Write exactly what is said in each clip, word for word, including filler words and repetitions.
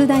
楠田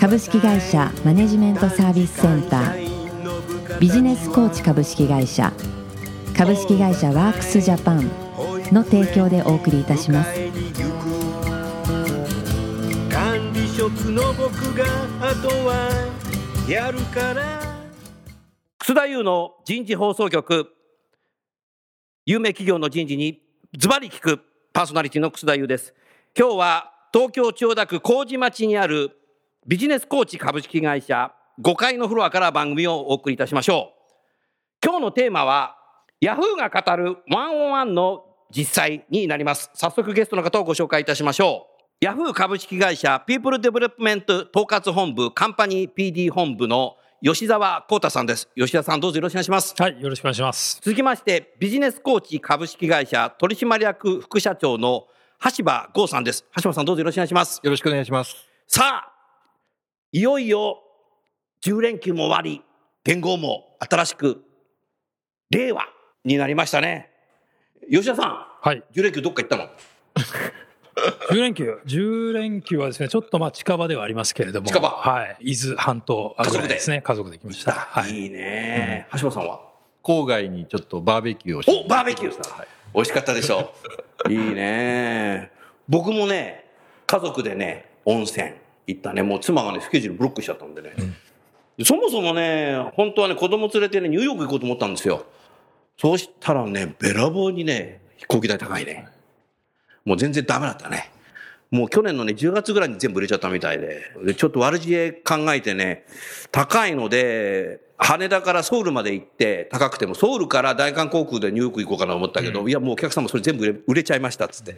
株式会社マネジメントサービスセンター、ビジネスコーチ株式会社、株式会社ワークスジャパンの提供でお送りいたします。管理職の僕があとはやるから、楠田優の人事放送局、有名企業の人事にズバリ聞く。パーソナリティの楠田優です。今日は東京千代田区麹町にあるビジネスコーチ株式会社ごかいのフロアから番組をお送りいたしましょう。今日のテーマはヤフーが語るワンオンワンの実際になります。早速ゲストの方をご紹介いたしましょう。ヤフー株式会社ピープルデベロップメント統括本部カンパニー ピーディー 本部の吉澤光太さんです。吉澤さん、どうぞよろしくお願いします。はい、よろしくお願いします。続きましてビジネスコーチ株式会社取締役副社長の橋場剛さんです。橋場さん、どうぞよろしくお願いします。よろしくお願いします。さあ、いよいよじゅう連休も終わり、元号も新しく令和になりましたね。吉田さん、はい、じゅう連休どっか行ったの？じゅう連休はですね、ちょっとまあ近場ではありますけれども、近場、はい、伊豆半島ぐらいですね、家族で行きました。はい、いいね、うん、橋本さんは郊外にちょっとバーベキューをして、おバーベキューした、はい、美味しかったでしょういいね。僕もね、家族でね、温泉行ったね。もう妻がね、スケジュールブロックしちゃったんでね、うん、そもそもね、本当はね、子供連れてね、ニューヨーク行こうと思ったんですよ。そうしたらね、べらぼうにね、飛行機代高いね。もう全然ダメだったね。もう去年のね、じゅうがつぐらいに全部売れちゃったみたいで、でちょっと悪知恵考えてね、高いので羽田からソウルまで行って、高くてもソウルから大韓航空でニューヨーク行こうかなと思ったけど、うん、いやもうお客さんもそれ全部売 れ, 売れちゃいましたっつって、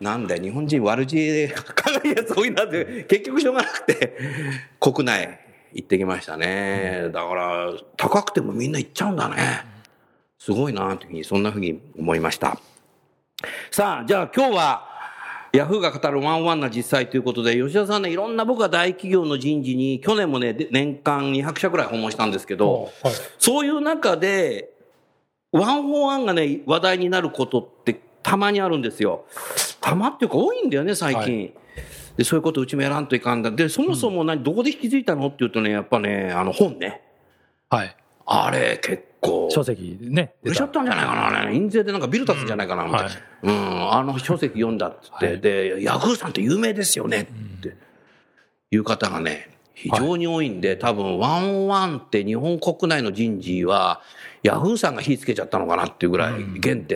なんだよ日本人悪知恵考えるやつ多いなって、結局しょうがなくて国内行ってきましたね。だから高くてもみんな行っちゃうんだね、すごいなというふうに、そんなふうに思いました。さあ、じゃあ今日はヤフーが語るワンワンな実際ということで、吉田さんね、いろんな僕は大企業の人事に去年もね、年間にひゃくしゃぐらい訪問したんですけど、はい、そういう中でワンオンワンがね、話題になることってたまにあるんですよ。たまっていうか多いんだよね最近、はい、でそういうことうちもやらんといかんだ。でそもそも何、うん、どこで引き継いだのっていうとね、やっぱね、あの本ね、はい、あれ結構書籍ね、売れちゃったんじゃないかな、ね、印税でなんかビル立つんじゃないかなみたいな、うん、はい、うん、あの書籍読んだっつって、はい、でヤフーさんって有名ですよねっていう方がね、非常に多いんで、はい、多分ワンオンワンって日本国内の人事はヤフーさんが火つけちゃったのかなっていうぐらい原点に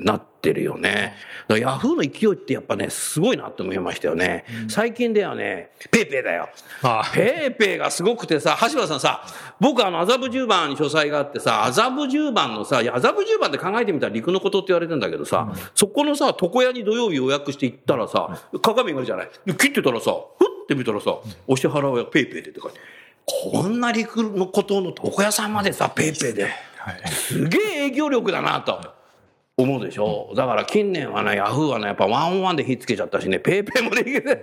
なってるよね。だからヤフーの勢いってやっぱね、すごいなって思いましたよね、うん、最近ではね、ペイペイだよ。ああ、ペイペイがすごくてさ、橋場さんさ、僕あの麻布十番に書斎があってさ、麻布十番のさ、いや麻布十番って考えてみたら陸のことって言われてんだけどさ、うん、そこのさ床屋に土曜日予約して行ったらさ、鏡があるじゃない、切ってたらさ、ふって見たらさ、お支払いはペイペイでって書いて、こんな陸のことの床屋さんまでさ、ペイペイで、はい、すげえ営業力だなと思うでしょ。だから近年はね、ヤフーはね、やっぱワンオンワンで火つけちゃったしね、ペイペイもできる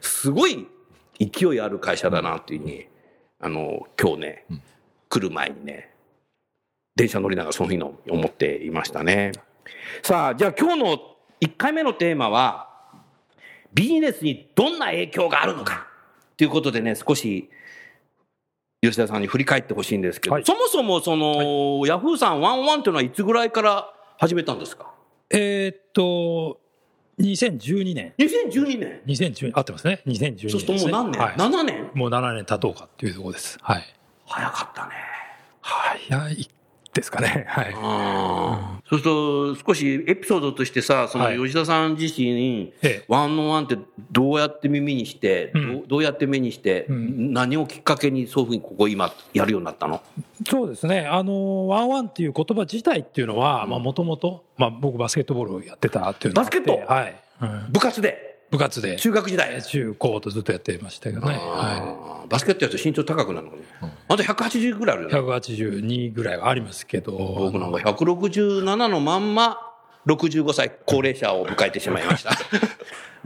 すごい勢いある会社だなっていうふうに、あの今日ね、来る前にね、電車乗りながらその日の思っていましたね。さあ、じゃあ今日のいっかいめのテーマはビジネスにどんな影響があるのかということでね、少し吉田さんに振り返ってほしいんですけど、はい、そもそもその、はい、ヤフーさんワンオンワンというのはいつぐらいから始めたんですか？えー、っとにせんじゅうにねん。にせんじゅうにねん。にせんじゅうに合ってますね。にせんじゅうにねんですね。そうするともう何年？はい、ななねん。もうななねん経とうかっていうところです。はい。早かったね。早いですかね。はい。あ、そうすると少しエピソードとしてさ、その吉田さん自身、はい、ワンオンワンってどうやって耳にして、うん、ど, どうやって目にして、うん、何をきっかけにそういうふうにここ今やるようになったの？そうですね、あのワンオンワンっていう言葉自体っていうのはもともと僕バスケットボールをやってたっていうのがあって、バスケット、はい、うん、部活で、部活で中学時代中高とずっとやってましたけどね、はい、バスケットやると身長高くなるのかね、うん、あとひゃくはちじゅうぐらいあるよね。ひゃくはちじゅうにぐらいはありますけど、僕なんかひゃくろくじゅうななのまんまろくじゅうごさい高齢者を迎えてしまいました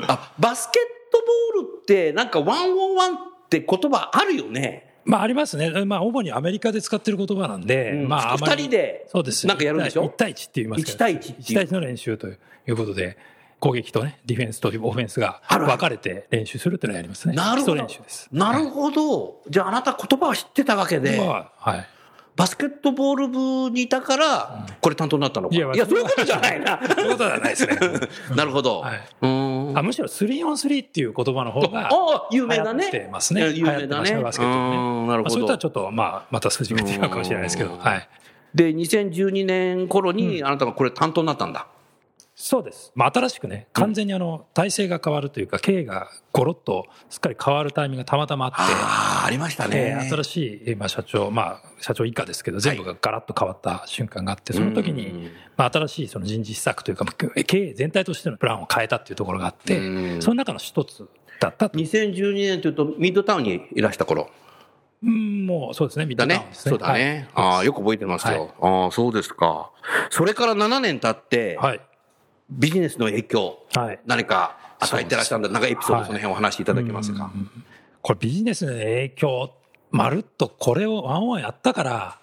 あ、バスケットボールってなんかワンオンワンって言葉あるよね。まあありますね。まあ主にアメリカで使ってる言葉なんで、うん、まああまりふたりでなんかやるんでしょ。いち対いちって言いますから、ね、いち対いち, いち対いちの練習ということで、攻撃とねディフェンスとオフェンスが分かれて練習するっていうのをやりますね。なるほど。基礎練習です。なるほど、はい、じゃああなた言葉は知ってたわけで、まあはい、バスケットボール部にいたから、うん、これ担当になったのか。いや、いやそういうことじゃないなそういうことじゃないですねなるほど、はい、うーん、あむしろ スリーオンスリー っていう言葉の方が有名だね。流行ってますね。有名だね。流行ってましたバスケットもね。なるほど、まあ、それとはちょっと、まあ、また筋が違うかもしれないですけど、はい、でにせんじゅうにねん頃にあなたがこれ担当になったんだ、うん、そうです、まあ、新しくね完全にあの体制が変わるというか、うん、経営がゴロッとすっかり変わるタイミングがたまたまあって、 あ, ありましたね、えー、新しい、まあ、社長、まあ、社長以下ですけど全部がガラッと変わった瞬間があって、はい、その時に、まあ、新しいその人事施策というか経営全体としてのプランを変えたっていうところがあって、その中の一つだった。にせんじゅうにねんというとミッドタウンにいらした頃、うん、もうそうですね、みたいな、ね、そうだね、はい、あよく覚えてますよ、はい、あそうですか。それからななねん経って、はい、ビジネスの影響、はい、何か与えてらっしゃるんだ、なんかエピソードその辺お話しいただけますか、はい、うんうんうん、これビジネスの影響、まるっとこれをワンワンやったから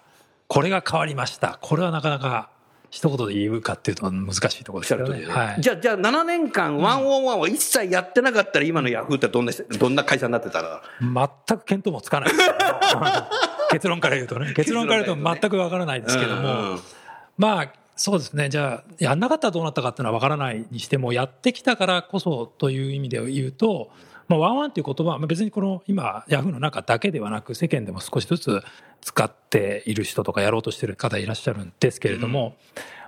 これが変わりました、これはなかなか一言で言うかっていうと難しいところですけどね、はい、じゃあ、じゃあななねんかんワンオンワンを一切やってなかったら今のヤフーってどんな、どんな会社になってたら、全く見当もつかないです結論から言うとね、結論から言うと全くわからないですけども、うんうん、まあそうですね。じゃあやんなかったらどうなったかっていうのは分からないにしても、やってきたからこそという意味で言うと、まあ、ワンワンという言葉は別にこの今ヤフーの中だけではなく世間でも少しずつ使っている人とかやろうとしている方いらっしゃるんですけれども、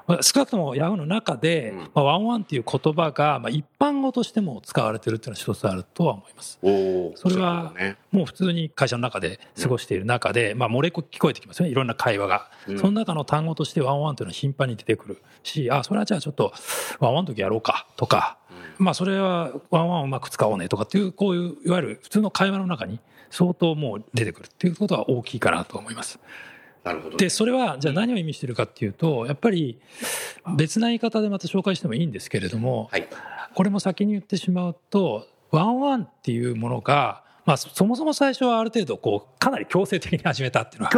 うん、少なくともヤフーの中でワンワンという言葉が一般語としても使われているというのは一つあるとは思います。おそれはもう普通に会社の中で過ごしている中で、まあ、漏れ聞こえてきますよね、いろんな会話が、うん、その中の単語としてワンワンというのは頻繁に出てくるし、あそれはじゃあちょっとワンワンの時やろうかとか、まあ、それはワンワンをうまく使おうねとかっていう、こういういわゆる普通の会話の中に相当もう出てくるっていうことは大きいかなと思います。なるほど、ね、でそれはじゃあ何を意味しているかっていうと、やっぱり別な言い方でまた紹介してもいいんですけれども、はい、これも先に言ってしまうと、ワンワンっていうものが、まあ、そもそも最初はある程度こうかなり強制的に始めたっていうのは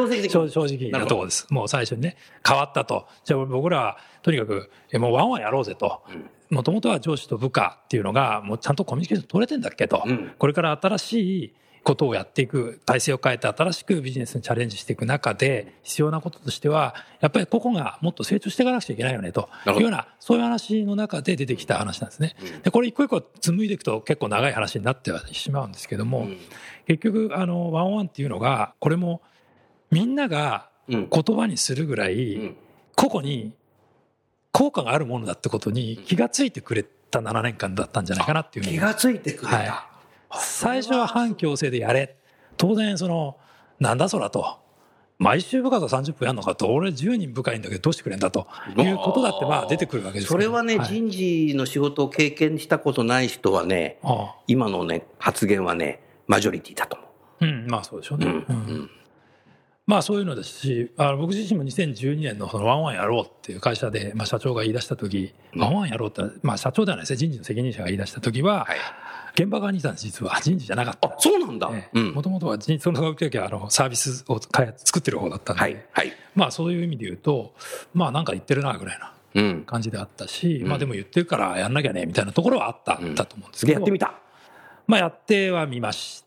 正直なところです。もう最初にね変わったと、じゃあ僕らはとにかくもうワンワンやろうぜと、うん、もともとは上司と部下っていうのがもうちゃんとコミュニケーション取れてんだっけと、うん、これから新しいことをやっていく、体制を変えて新しくビジネスにチャレンジしていく中で必要なこととしては、やっぱり個々がもっと成長していかなくちゃいけないよねというような、そういう話の中で出てきた話なんですね、うん、でこれ一個一個紡いでいくと結構長い話になってはしまうんですけども、うん、結局あのワンワンっていうのが、これもみんなが言葉にするぐらい個々に効果があるものだってことに気がついてくれたななねんかんだったんじゃないかなっていう。気がついてくれた、はい、最初は反強制でやれ、当然そのなんだそらと、毎週部下とさんじゅっぷんやるのかと、俺じゅうにん部下いんだけどどうしてくれんだということだってまあ出てくるわけです、ね、それはね、はい、人事の仕事を経験したことない人はね、ああ今のね発言はねマジョリティだと思う、うん、まあそうでしょうね、うんうん、まあそういうのですし、あの僕自身もにせんじゅうにねん の, そのワンワンやろうっていう会社で、まあ、社長が言い出した時、ワンワンやろうって、まあ、社長ではないですね、人事の責任者が言い出した時は、はい、現場側にいたんです。実は人事じゃなかった。あ、そうなんだ。もともとは人事、その時はあのサービスを開発作ってる方だったんで、はいはい、まあそういう意味で言うと、まあなんか言ってるなぐらいな感じであったし、うん、まあでも言ってるからやんなきゃねみたいなところはあった、うん、だと思うんですけど、やってみた。まあやってはみました。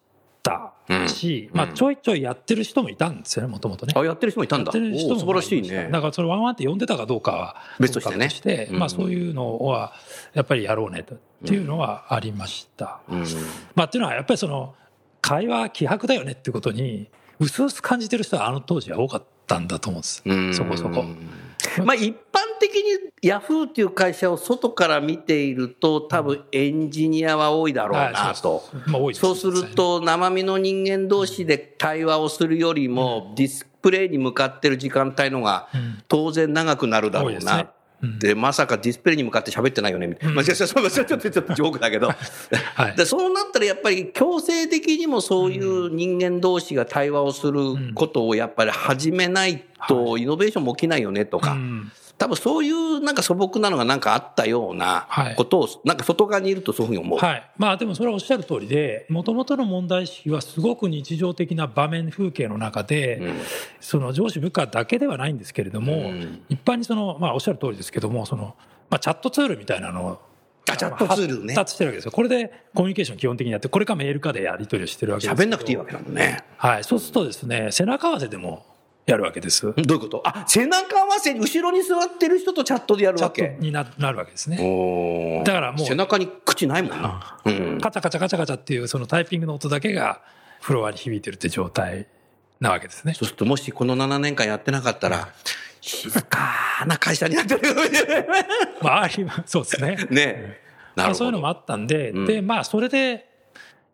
し、うん、まあ、ちょいちょいやってる人もいたんですよね、もともとね。あ、やってる人もいたんだ。素晴らしいね。だからそれワンワンって呼んでたかどうかは別としてね。して、うん、まあ、そういうのはやっぱりやろうねと、うん、っていうのはありました。うん、まあっていうのはやっぱりその会話希薄だよねってことに薄々感じてる人はあの当時は多かったんだと思うんです。うん、そこそこ。まあ一般的にヤフーっていう会社を外から見ていると多分エンジニアは多いだろうなと、そうすると生身の人間同士で対話をするよりもディスプレイに向かってる時間帯のが当然長くなるだろうなっうん、でまさかディスプレイに向かって喋ってないよねみたいな、うん、まあ、ちょっとちょっとジョークだけど、はい、でそうなったらやっぱり強制的にもそういう人間同士が対話をすることをやっぱり始めないとイノベーションも起きないよねとか、うん、多分そういうなんか素朴なのがなんかあったようなことを、はい、なんか外側にいるとそういうふうに思う、はい、まあ、でもそれはおっしゃる通りで、もともとの問題意識はすごく日常的な場面風景の中で、うん、その上司部下だけではないんですけれども、うん、一般にその、まあ、おっしゃる通りですけども、その、まあ、チャットツールみたいなのをチャットツールね、発達してるわけですよ。これでコミュニケーション基本的にやって、これかメールかでやり取りをしてるわけです。喋んなくていいわけだもんね、はい、そうするとですね、背中合わせでもやるわけです。どういうこと？あ、背中合わせに後ろに座ってる人とチャットでやるわけ、チャットになるわけですね。お、だからもう背中に口ないもんな、うん、カチャカチャカチャカチャっていうそのタイピングの音だけがフロアに響いてるって状態なわけですね。そうするともしこのななねんかんやってなかったら、うん、静かな会社になってるまああります。そうですね。ね、なるほど。そういうのもあったんで、うん、でまあそれで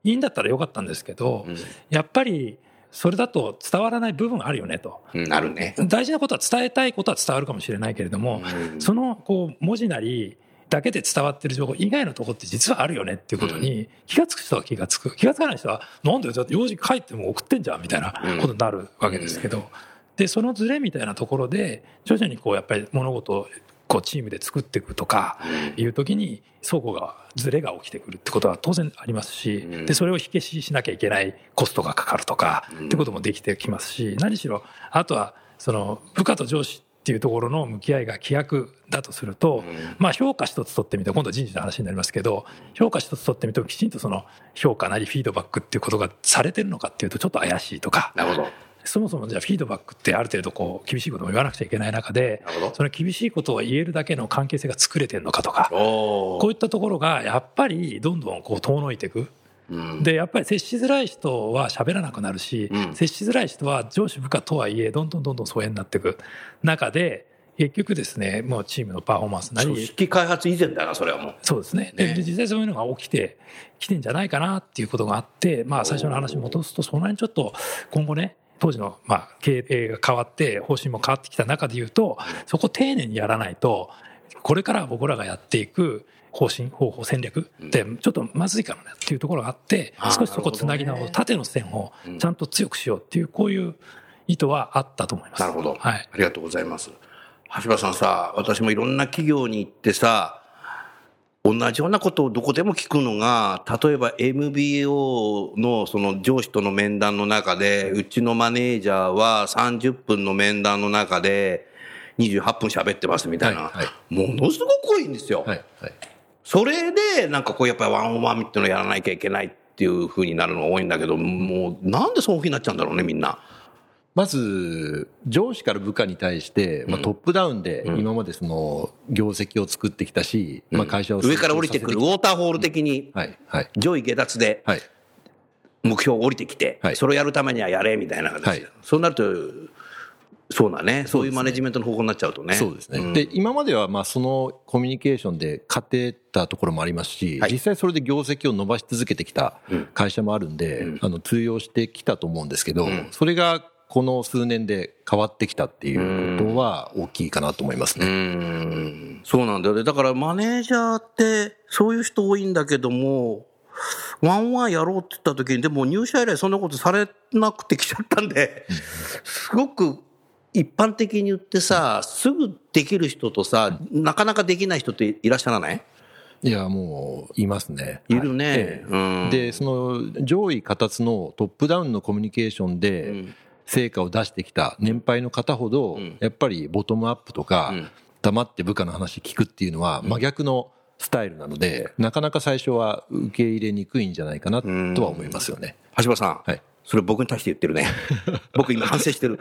いいんだったらよかったんですけど、うん、やっぱりそれだと伝わらない部分あるよねと。なるね。大事なことは伝えたいことは伝わるかもしれないけれども、うん、そのこう文字なりだけで伝わってる情報以外のところって実はあるよねっていうことに気がつく人は気がつく、気がつかない人はなんだよだって用事書いても送ってんじゃんみたいなことになるわけですけど、うんうん、でそのズレみたいなところで徐々にこうやっぱり物事をこうチームで作っていくとかいう時に相互がズレが起きてくるってことは当然ありますし、でそれを火消ししなきゃいけないコストがかかるとかってこともできてきますし、何しろあとはその部下と上司っていうところの向き合いが規約だとすると、まあ評価一つ取ってみて、今度人事の話になりますけど、評価一つ取ってみてもきちんとその評価なりフィードバックっていうことがされてるのかっていうとちょっと怪しいとか、なるほど、そもそもじゃあフィードバックってある程度こう厳しいことも言わなくちゃいけない中で、その厳しいことを言えるだけの関係性が作れてるのかとか、こういったところがやっぱりどんどんこう遠のいていく。でやっぱり接しづらい人は喋らなくなるし、接しづらい人は上司部下とはいえどんどんどんどん疎遠になっていく中で、結局ですね、もうチームのパフォーマンスなり組織開発以前だな、それはもう。そうですね。で実際そういうのが起きてきてんじゃないかなっていうことがあって、まあ最初の話に戻すと、そんなにちょっと今後ね。当時のまあ経営が変わって方針も変わってきた中でいうと、そこを丁寧にやらないとこれから僕らがやっていく方針方法戦略ってちょっとまずいかもねっていうところがあって、少しそこをつなぎ直す縦の線をちゃんと強くしようっていう、こういう意図はあったと思います。なるほど、はい、ありがとうございます。橋場さんさ、私もいろんな企業に行ってさ、同じようなことをどこでも聞くのが、例えば エムビーオー のその上司との面談の中で、うちのマネージャーはさんじゅっぷんの面談の中でにじゅうはっぷん喋ってますみたいな、はいはい、ものすごく多いんですよ、はいはい、それでなんかこうやっぱりワンオンワンっていうのをやらなきゃいけないっていう風になるのが多いんだけど、もうなんでそういう風になっちゃうんだろうね、みんな。まず上司から部下に対して、まあ、トップダウンで今までその業績を作ってきたし、うん、まあ、会社を上から降りてくるウォーターホール的に上位下脱で目標を降りてきて、はい、それをやるためにはやれみたいな形、はい、そうなるとそうだね、そういうマネジメントの方向になっちゃうとね。そうですね、うん、で今まではまあそのコミュニケーションで勝てたところもありますし、はい、実際それで業績を伸ばし続けてきた会社もあるんで、うん、あの通用してきたと思うんですけど、うん、それがこの数年で変わってきたっていうことは大きいかなと思いますね。うーん、そうなんだよね。だからマネージャーってそういう人多いんだけども、ワンワンやろうって言った時に、でも入社以来そんなことされなくてきちゃったんで、すごく一般的に言ってさ、すぐできる人とさ、なかなかできない人っていらっしゃらない？いや、もういますね。いるね、はい、ええ、うん、でその上位形のトップダウンのコミュニケーションで、うん、成果を出してきた年配の方ほどやっぱりボトムアップとか黙って部下の話聞くっていうのは真逆のスタイルなので、なかなか最初は受け入れにくいんじゃないかなとは思いますよね。橋場さん、はい、それ僕に対して言ってるね僕今反省してる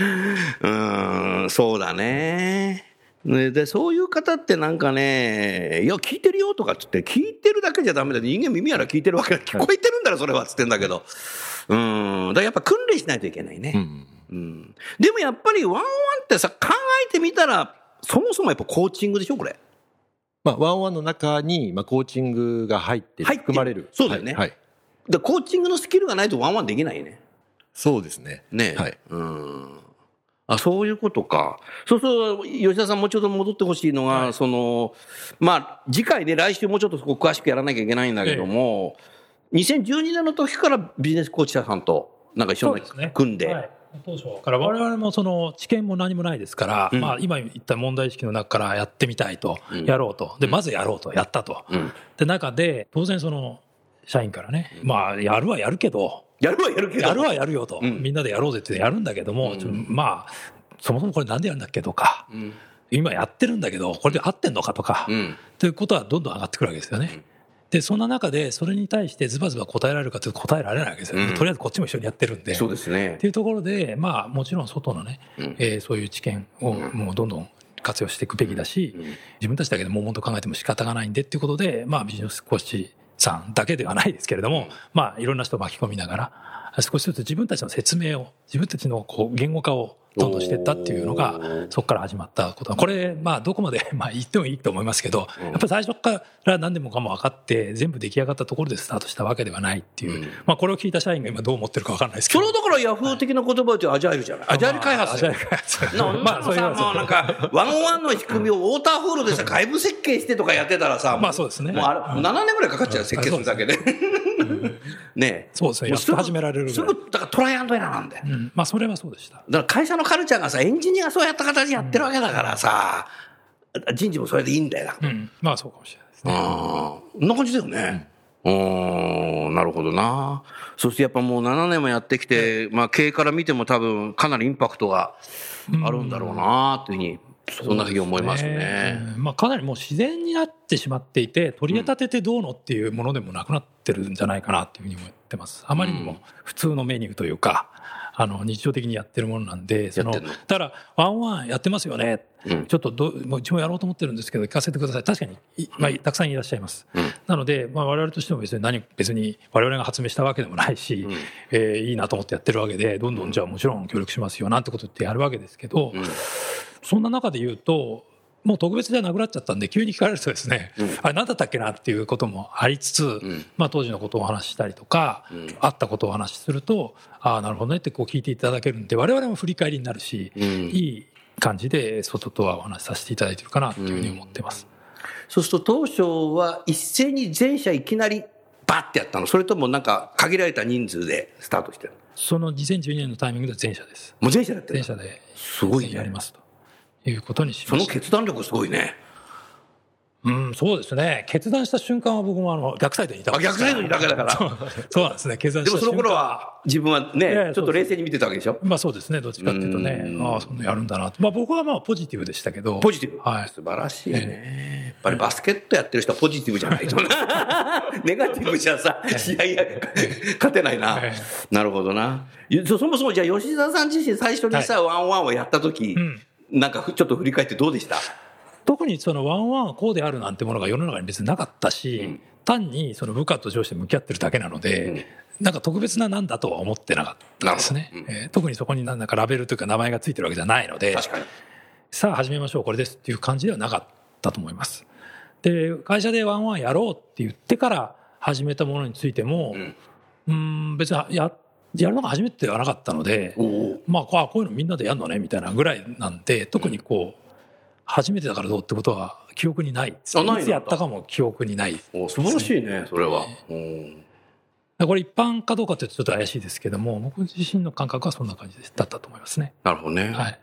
うーん、そうだね。でそういう方ってなんかね、いや聞いてるよとかっつって、聞いてるだけじゃダメだ、人間耳やら聞いてるわけだ、聞こえてるんだろそれはっつってんだけど、うん、だからやっぱ訓練しないといけないね、うんうん、でもやっぱりワンワンってさ、考えてみたらそもそもやっぱコーチングでしょこれ。まあ、ワンワンの中に、まあ、コーチングが入って含まれる。そうだよね、はいはい、だコーチングのスキルがないとワンワンできないね。そうですね、ね、はい、うん、あ、そういうことか。そうすると吉田さんもうちょっと戻ってほしいのが、はい、そのまあ次回ね、来週もうちょっとそこ詳しくやらなきゃいけないんだけども、ええ、にせんじゅうにねんの時からビジネスコーチ社さんとなんか一緒に組んで、当初から我々もその知見も何もないですから、うんまあ、今言った問題意識の中からやってみたいと、うん、やろうとで、まずやろうとやったと、うん、で中で当然その社員からね、まあやるはやるけどやるはやるけどやるはやるよと、うん、みんなでやろうぜってやるんだけども、うん、まあそもそもこれなんでやるんだっけとか、うん、今やってるんだけどこれで合ってんのかとか、うん、ということはどんどん上がってくるわけですよね、うんでそんな中でそれに対してズバズバ答えられるかというと答えられないわけですよ、うん、とりあえずこっちも一緒にやってるんでそうですねっていうところで、まあ、もちろん外のね、うんえー、そういう知見をもうどんどん活用していくべきだし、うん、自分たちだけで悶々と考えても仕方がないんでっていうことで、まあ、ビジネスコーチさんだけではないですけれども、まあ、いろんな人を巻き込みながら少しずつ自分たちの説明を自分たちのこう言語化をどんどんしていったっていうのがそこから始まったこと。これまあどこまでまあ言ってもいいと思いますけど、やっぱり最初から何でもかも分かって全部出来上がったところでスタートしたわけではないっていう、うんまあ、これを聞いた社員が今どう思ってるか分からないですけど、それだからヤフー的な言葉でアジャイルじゃない、アジャイル開発で、まあ、まあそういうのさ、もうなんかワンオンワンの仕組みをウォーターフールでさ外部設計してとかやってたらさ、まあそうですね、もうあれななねんぐらいかかっちゃう設計するだけで、うんね、そうですね、やっと始められるぐらいすぐだからトライアンドエラーなんで、うんまあ、それはそうでした。だから会社のカルチャーがさエンジニアがそうやった形でやってるわけだからさ、うん、人事もそれでいいんだよな、うん、まあそうかもしれないですね。ああこんな感じだよね、うん、おなるほどな。そしてやっぱもうななねんもやってきて、うんまあ、経営から見ても多分かなりインパクトがあるんだろうなっていうふうに、うんそんなふうに思いますね。まあ、かなりもう自然になってしまっていて取り立ててどうのっていうものでもなくなってるんじゃないかなというふうに思ってます。あまりにも普通のメニューというか、あの日常的にやってるものなんで、そのだからワンワンやってますよね、うん、ちょっとどもう一応やろうと思ってるんですけど聞かせてください、確かに、まあ、たくさんいらっしゃいます、うん、なので、まあ、我々としても別に何別に我々が発明したわけでもないし、うんえー、いいなと思ってやってるわけで、どんどんじゃあもちろん協力しますよなんてことってやるわけですけど、うんそんな中で言うともう特別じゃなくなっちゃったんで急に聞かれるとですね、うん、あれ何だったっけなっていうこともありつつ、うんまあ、当時のことをお話ししたりとか、うん、あったことをお話しするとああなるほどねってこう聞いていただけるんで我々も振り返りになるし、うん、いい感じで外とはお話しさせていただいてるかなというふうに思ってます、うん、そうすると当初は一斉に全社いきなりバッてやったの、それともなんか限られた人数でスタートしてるの？そのにせんじゅうにねんのタイミングで全社です。もう全社やってる？全社ですごいやりますということにしました。その決断力すごいね。うん、そうですね。決断した瞬間は僕もあの逆サイドにいたわけですから。逆サイドにいただけだから。そうなんですね。決断した瞬間。でもその頃は自分はね、ちょっと冷静に見てたわけでしょ。まあそうですね。どっちかっていうとね、ああそんなやるんだなと。まあ僕はまあポジティブでしたけど。ポジティブ。はい。素晴らしいね。やっぱりバスケットやってる人はポジティブじゃないと。ネガティブじゃさ、試合や勝てないな。なるほどな。そもそもじゃあ吉田さん自身最初にさ、はい、ワンワンをやった時。うんなんかちょっと振り返ってどうでした？特にそのワンワンはこうであるなんてものが世の中に別になかったし、うん、単にその部下と上司で向き合ってるだけなので、うん、なんか特別ななんだとは思ってなかったですね、うんえー、特にそこになんだかラベルというか名前がついてるわけじゃないので、確かにさあ始めましょうこれですっていう感じではなかったと思います。で会社でワンワンやろうって言ってから始めたものについても、うん、うーん別にやってやるのが初めてではなかったので、まあ、こういうのみんなでやるのねみたいなぐらいなんで、特にこう初めてだからどうってことは記憶にない、いつやったかも記憶にない、ね、お素晴らしいねそれは。おこれ一般かどうかというとちょっと怪しいですけども、僕自身の感覚はそんな感じだったと思いますね。なるほどね、はい、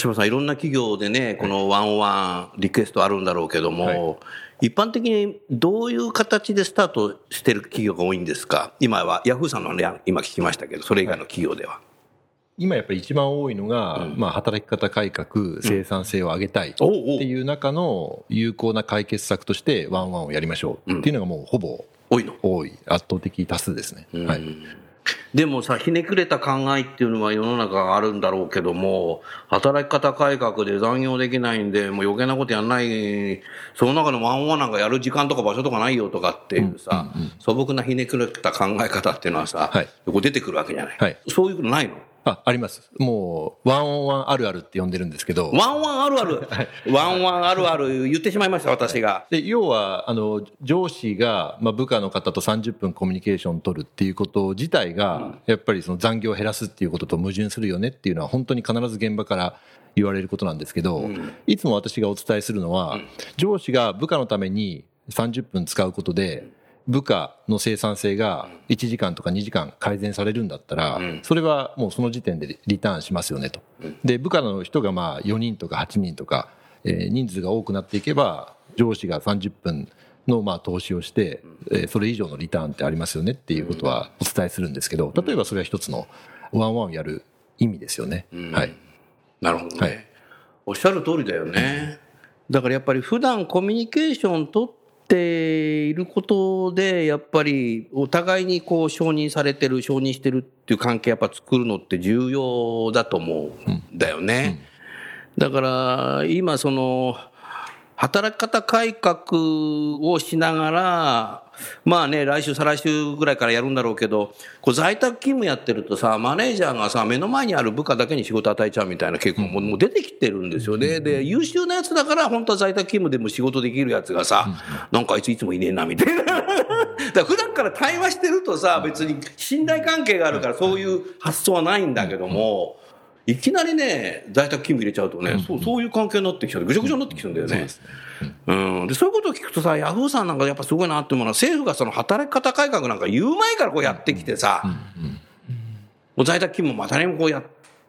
橋本さんいろんな企業でねこのワンワンリクエストあるんだろうけども、はい一般的にどういう形でスタートしてる企業が多いんですか？今はヤフーさんの、ね、今聞きましたけどそれ以外の企業では、はい、今やっぱり一番多いのが、うんまあ、働き方改革生産性を上げたいっていう中の有効な解決策としてワンワンをやりましょうっていうのがもうほぼ多いの、多い圧倒的多数ですね、うんはい、でもさひねくれた考えっていうのは世の中があるんだろうけども、働き方改革で残業できないんでもう余計なことやんない、その中のワンワンなんかやる時間とか場所とかないよとかっていうさ、うんうんうん、素朴なひねくれた考え方っていうのはさ、はい、こう出てくるわけじゃない、はい、そういうことないの？あ、あります。もうワンオンワンあるあるって呼んでるんですけど。ワンワンあるある。はい、ワンワンあるある言ってしまいました私が。で、要はあの上司が、まあ、部下の方とさんじゅっぷんコミュニケーション取るっていうこと自体が、うん、やっぱりその残業を減らすっていうことと矛盾するよねっていうのは本当に必ず現場から言われることなんですけど、うん、いつも私がお伝えするのは、うん、上司が部下のためにさんじゅっぷん使うことで。うん、部下の生産性がいちじかんとかにじかん改善されるんだったら、それはもうその時点でリターンしますよねと。で、部下の人がまあよにんとかはちにんとか、えー、人数が多くなっていけば、上司がさんじゅっぷんのまあ投資をして、えー、それ以上のリターンってありますよねっていうことはお伝えするんですけど、例えばそれは一つのワンワンをやる意味ですよね。はい。なるほどね。はい、おっしゃる通りだよね。だからやっぱり普段コミュニケーションとってっていることで、やっぱりお互いにこう承認されてる、承認してるっていう関係やっぱ作るのって重要だと思うんだよね、うんうん、だから今その働き方改革をしながら、まあね、来週再来週ぐらいからやるんだろうけど、こう在宅勤務やってるとさ、マネージャーがさ目の前にある部下だけに仕事与えちゃうみたいな傾向ももう出てきてるんですよね。で、優秀なやつだから本当は在宅勤務でも仕事できるやつがさ、なんかあいついつもいねえなみたいなだから普段から対話してるとさ、別に信頼関係があるからそういう発想はないんだけども、いきなりね、在宅勤務入れちゃうとね、うんうん、そう、そういう関係になってきちゃう、ぐちゃぐちゃになってきちゃうんだよね。うん、でそういうことを聞くとさ、ヤフーさんなんかやっぱすごいなって思うのは、政府がその働き方改革なんか言う前からこうやってきてさ、うんうんうん、もう在宅勤務もまたねもこうやっ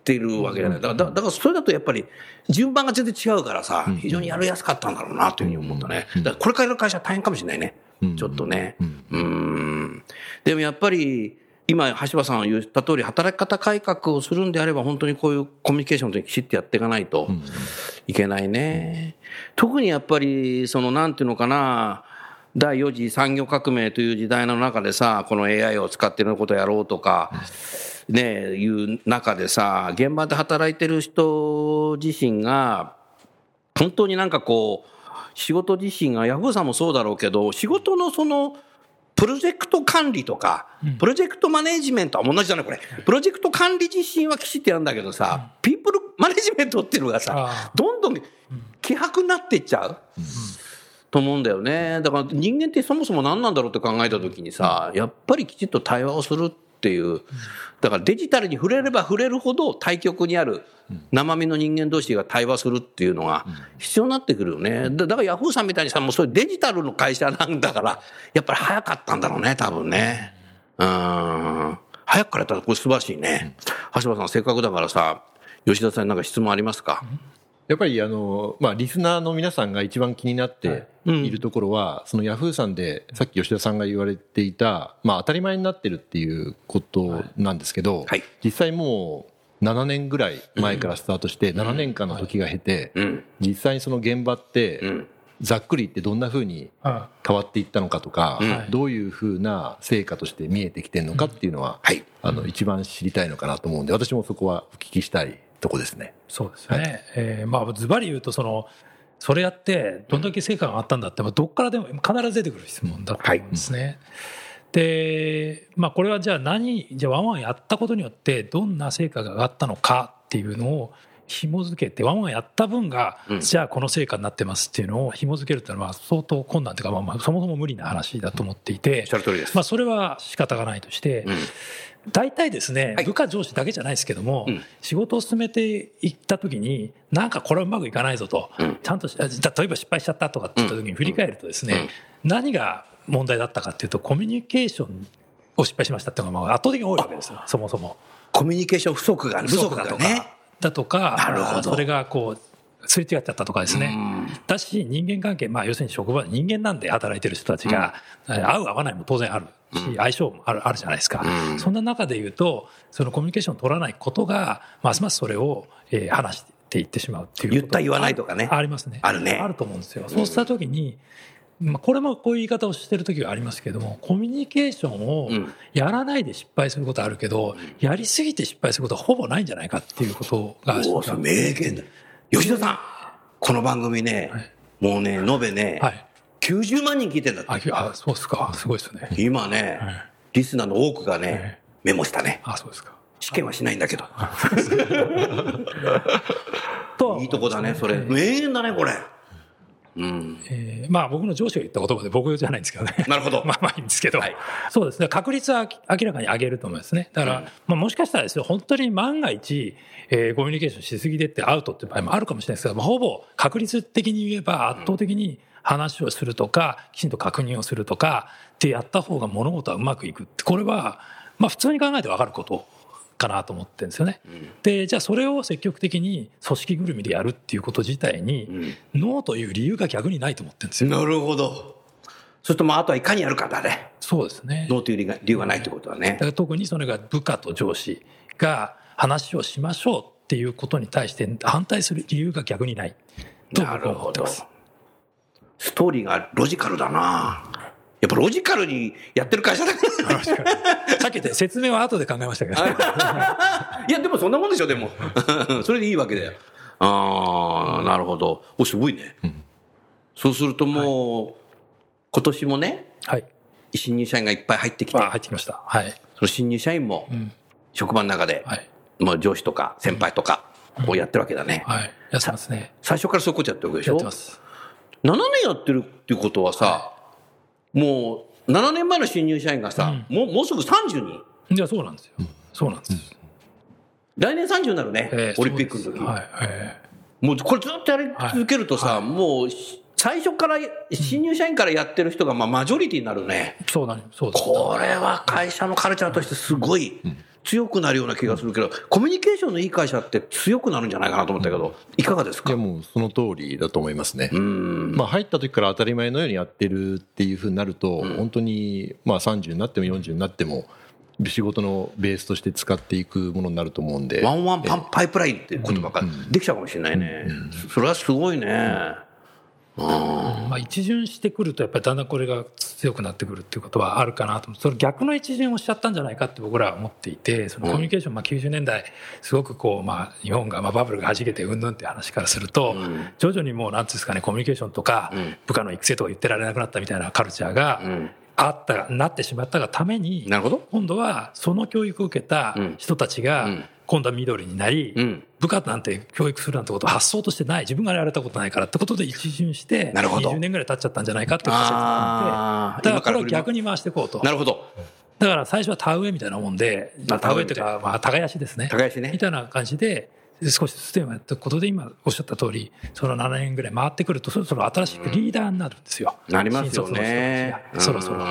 ているわけじゃない。だから、だからそれだとやっぱり順番が全然違うからさ、非常にやりやすかったんだろうなというふうに思ったね。だからこれからの会社は大変かもしれないね。ちょっとね。うんうん、でもやっぱり。今橋場さんが言った通り、働き方改革をするんであれば本当にこういうコミュニケーションときちっとやっていかないといけないね、うん、特にやっぱりそのなんていうのかな、だいよん次産業革命という時代の中でさ、この エーアイ を使っていることをやろうとか、ね、いう中でさ、現場で働いてる人自身が本当になんかこう仕事自身が、ヤフーさんもそうだろうけど、仕事のそのプロジェクト管理とか、プロジェクトマネジメントは同じじゃないこれ。プロジェクト管理自身はきちってやるんだけどさ、うん、ピープルマネジメントっていうのがさ、どんどん希薄になっていっちゃう、うん、と思うんだよね。だから人間ってそもそも何なんだろうって考えた時にさ、やっぱりきちっと対話をするっていう。だからデジタルに触れれば触れるほど、対極にある生身の人間同士が対話するっていうのが必要になってくるよね。だからヤフーさんみたいにさ、もうそういうデジタルの会社なんだからやっぱり早かったんだろうね、多分ね。うーん、早くからやったらこれ素晴らしいね。橋場さん、せっかくだからさ、吉田さんに何か質問ありますか？やっぱりあの、まあ、リスナーの皆さんが一番気になっているところは、そのヤフーさんでさっき吉田さんが言われていた、まあ、当たり前になってるっていうことなんですけど、実際もうななねんぐらい前からスタートしてななねんかんの時が経て、実際にその現場ってざっくり言ってどんな風に変わっていったのかとか、どういう風な成果として見えてきてるのかっていうのは、あの一番知りたいのかなと思うんで、私もそこはお聞きしたいとこですね。そうですよね、はい、えー、まあズバリ言うと、そのそれやってどんだけ成果があったんだって、まあ、どっからでも必ず出てくる質問だと思うんですね、はい。で、まあ、これはじゃあ何じゃあワンワンやったことによってどんな成果が上がったのかっていうのを紐付けて、ワンワンやった分がじゃあこの成果になってますっていうのを紐付けるっていうのは相当困難というか、まあ、そもそも無理な話だと思っていて、まあそれは仕方がないとして、うん、大体ですね、はい、部下上司だけじゃないですけども、うん、仕事を進めていった時になんかこれはうまくいかないぞと、うん、ちゃんと例えば失敗しちゃったとかって言った時に振り返るとですね、うん、何が問題だったかっていうと、コミュニケーションを失敗しましたっていうのが圧倒的に多いわけですよ。そもそもコミュニケーション不足が不足だとかだとか、それがこうすれ違っちゃったとかですね。だし人間関係、まあ要するに職場で人間なんで働いてる人たちが、うん、合う合わないも当然あるし、相性もある、あるじゃないですか、うん、そんな中でいうと、そのコミュニケーションを取らないことがますますそれを、えー、話していってしまうっていうことが、言った言わないとかね、ありますね、あるね、あると思うんですよ。そうした時に、まあ、これもこういう言い方をしている時はありますけども、コミュニケーションをやらないで失敗することはあるけど、やりすぎて失敗することはほぼないんじゃないかっていうことが、うん、名言だ。吉田さん、この番組ね、はい、もうね、延べね、はい、きゅうじゅうまんにん聞いてんだって。あ、そうですか、すごいですね。今ね、はい、リスナーの多くがね、メモしたね。あ、そうですか。試験はしないんだけどといいとこだねそれ、えー、名言だねこれ、うんえーまあ、僕の上司が言った言葉で僕じゃないんですけどねなるほどまあまあいいんですけど、はい、そうですね確率は明らかに上げると思いますねだから、うんまあ、もしかしたらですよ本当に万が一、えー、コミュニケーションしすぎでってアウトって場合もあるかもしれないですけど、まあ、ほぼ確率的に言えば圧倒的に、うん話をするとかきちんと確認をするとかってやった方が物事はうまくいくってこれはまあ普通に考えて分かることかなと思ってるんですよね、うん、でじゃあそれを積極的に組織ぐるみでやるっていうこと自体に、うん、ノーという理由が逆にないと思ってるんですよなるほどそれともあとはいかにやるかだねそうですねノーという理由がないってことはねだから特にそれが部下と上司が話をしましょうっていうことに対して反対する理由が逆にないと僕は思ってますストーリーがロジカルだなやっぱロジカルにやってる会社だからさっき言った説明は後で考えましたけどいやでもそんなもんでしょでもそれでいいわけだよああなるほどおすごいね、うん、そうするともう、はい、今年もね、はい、新入社員がいっぱい入ってきて入ってきました、はい、その新入社員も職場の中で、はい、まあ、上司とか先輩とかこうやってるわけだね、うんはい、やってますね最初からそういうことやってるわけでしょやってますななねんやってるっていうことはさ、はい、もうななねんまえの新入社員がさ、うん、もうもうすぐさんじゅうにん。いやそうなんですよ。そうなんです。うん、来年さんじゅうになるね、えー。オリンピックの時。はいえー、もうこれずっとやり続けるとさ、はい、もう最初から新入社員からやってる人がまあマジョリティになるね。うん、そうなの。そうです。これは会社のカルチャーとしてすごい強くなるような気がするけど、コミュニケーションのいい会社って強くなるんじゃないかなと思ったけど、いかがですか？いやもうその通りだと思いますね。うん、まあ、入った時から当たり前のようにやってるっていうふうになると、うん、本当にまあさんじゅうになってもよんじゅうになっても仕事のベースとして使っていくものになると思うんで、ワンワンパンパイプラインって言葉ができちゃうかもしれないね。うんうん、それはすごいね。うんあまあ、一巡してくるとやっぱりだんだんこれが強くなってくるっていうことはあるかなと思う。それ逆の一巡をしちゃったんじゃないかって僕らは思っていて、そのコミュニケーション、まあきゅうじゅうねんだいすごくこうまあ日本がまあバブルがはじけてうんぬんって話からすると、徐々にもうなんていうんですかね、コミュニケーションとか部下の育成とか言ってられなくなったみたいなカルチャーがあったなってしまったがために、今度はその教育を受けた人たちが今度は緑になり、うん、部下なんて教育するなんてことは発想としてない、自分がやられたことないからってことで一巡してにじゅうねんぐらい経っちゃったんじゃないかってことなんで、だからこれを逆に回していこうと。なるほど。だから最初は田植えみたいなもんで、まあ、田植えというか、まあ、耕しですね。耕しね。みたいな感じで少しずつということで、今おっしゃった通りそのななねんぐらい回ってくると、そろそろ新しくリーダーになるんですよ。なりますよね。そろそろ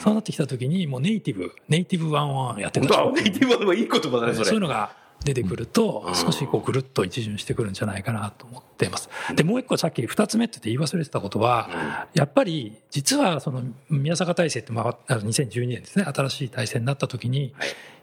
そうなってきた時に、もうネイティブネイティブワンワンやってるんですよ。ネイティブワンワンいい言葉だね。それそういうのが出てくると、少しこうぐるっと一巡してくるんじゃないかなと思っています。でもう一個、さっきふたつめって言い忘れてたことは、やっぱり実はその宮坂体制ってにせんじゅうにねんですね、新しい体制になった時に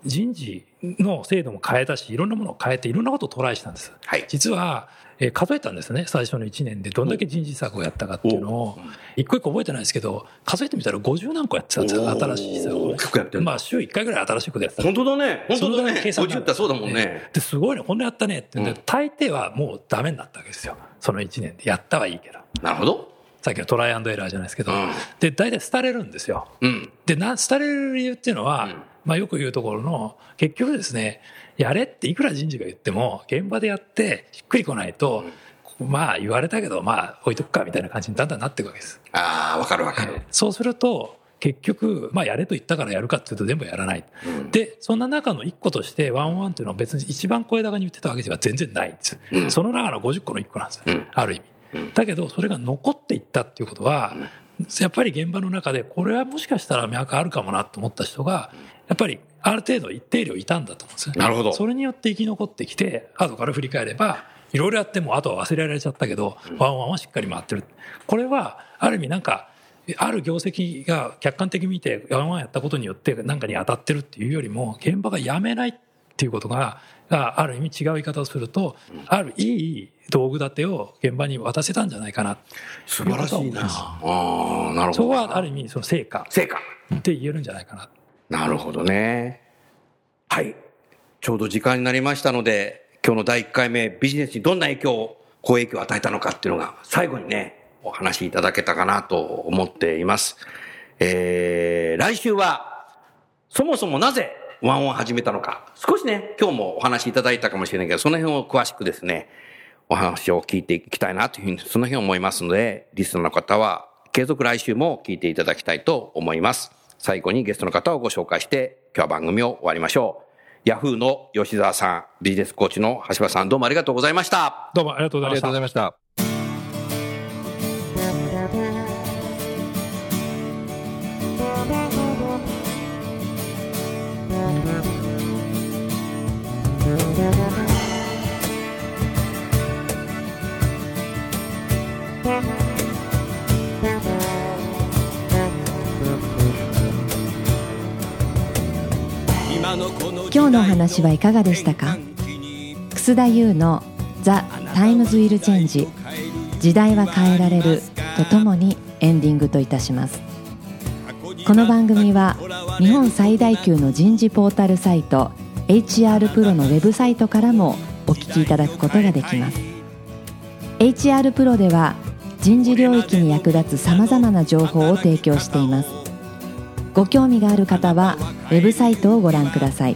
人事の制度も変えたし、いろんなものを変えていろんなことをトライしたんです、はい、実は数えたんですね、最初のいちねんでどんだけ人事策をやったかっていうのを一個一個覚えてないですけど、数えてみたらごじゅうなんこやってたんですよ、新しい策を、ね、結構やってる、まあ、週いっかいぐらい新しいことやってた。本当だね、本当だね、ごじゅうってそうだもんね。ですごいね、こんなやったねって、うん、大抵はもうダメになったわけですよ、そのいちねんでやったはいいけど。なるほど。さっきのトライアンドエラーじゃないですけど、うん、で大体廃れるんですよ、うん、でな廃れる理由っていうのは、うん、まあ、よく言うところの結局ですね、やれっていくら人事が言っても現場でやってしっくりこないと、うん、まあ言われたけどまあ置いとくかみたいな感じにだんだんなっていくわけです。ああ、わかるわかる、えー、そうすると結局、まあ、やれと言ったからやるかっていうと全部やらない、うん、でそんな中のいっことしてワンワンっていうのは別に一番声高に言ってたわけでは全然ないんです、うん、その中のごじゅっこのいっこなんです、うん、ある意味だけど、それが残っていったっていうことは、やっぱり現場の中でこれはもしかしたら脈あるかもなと思った人がやっぱりある程度一定量いたんだと思うんですよね。なるほど。それによって生き残ってきて、後から振り返ればいろいろやってもあとは忘れられちゃったけど、ワンワンはしっかり回ってる。これはある意味なんかある業績が客観的に見てワンワンやったことによって何かに当たってるっていうよりも、現場がやめないっていうことがある意味違う言い方をすると、あるいい道具立てを現場に渡せたんじゃないかな。素晴らしいな。ああ、なるほど。そこはある意味その成果、成果って言えるんじゃないかな。なるほどね。はい、ちょうど時間になりましたので、今日のだいいっかいめ、ビジネスにどんな影響を、好影響を与えたのかっていうのが最後にねお話しいただけたかなと思っています。えー、来週はそもそもなぜワンを始めたのか、少しね、今日もお話しいただいたかもしれないけど、その辺を詳しくですね、お話を聞いていきたいなというふうに、その辺思いますので、リストの方は継続来週も聞いていただきたいと思います。最後にゲストの方をご紹介して、今日は番組を終わりましょう。ヤフーの吉澤さん、ビジネスコーチの橋場さん、どうもありがとうございました。どうもありがとうございました。今日のお話はいかがでしたか。楠田優の The Times Will Change 時代は変えられるとともにエンディングといたします。この番組は日本最大級の人事ポータルサイト エイチアール プロのウェブサイトからもお聞きいただくことができます。 エイチアール プロでは人事領域に役立つさまざまな情報を提供しています。ご興味がある方はウェブサイトをご覧ください。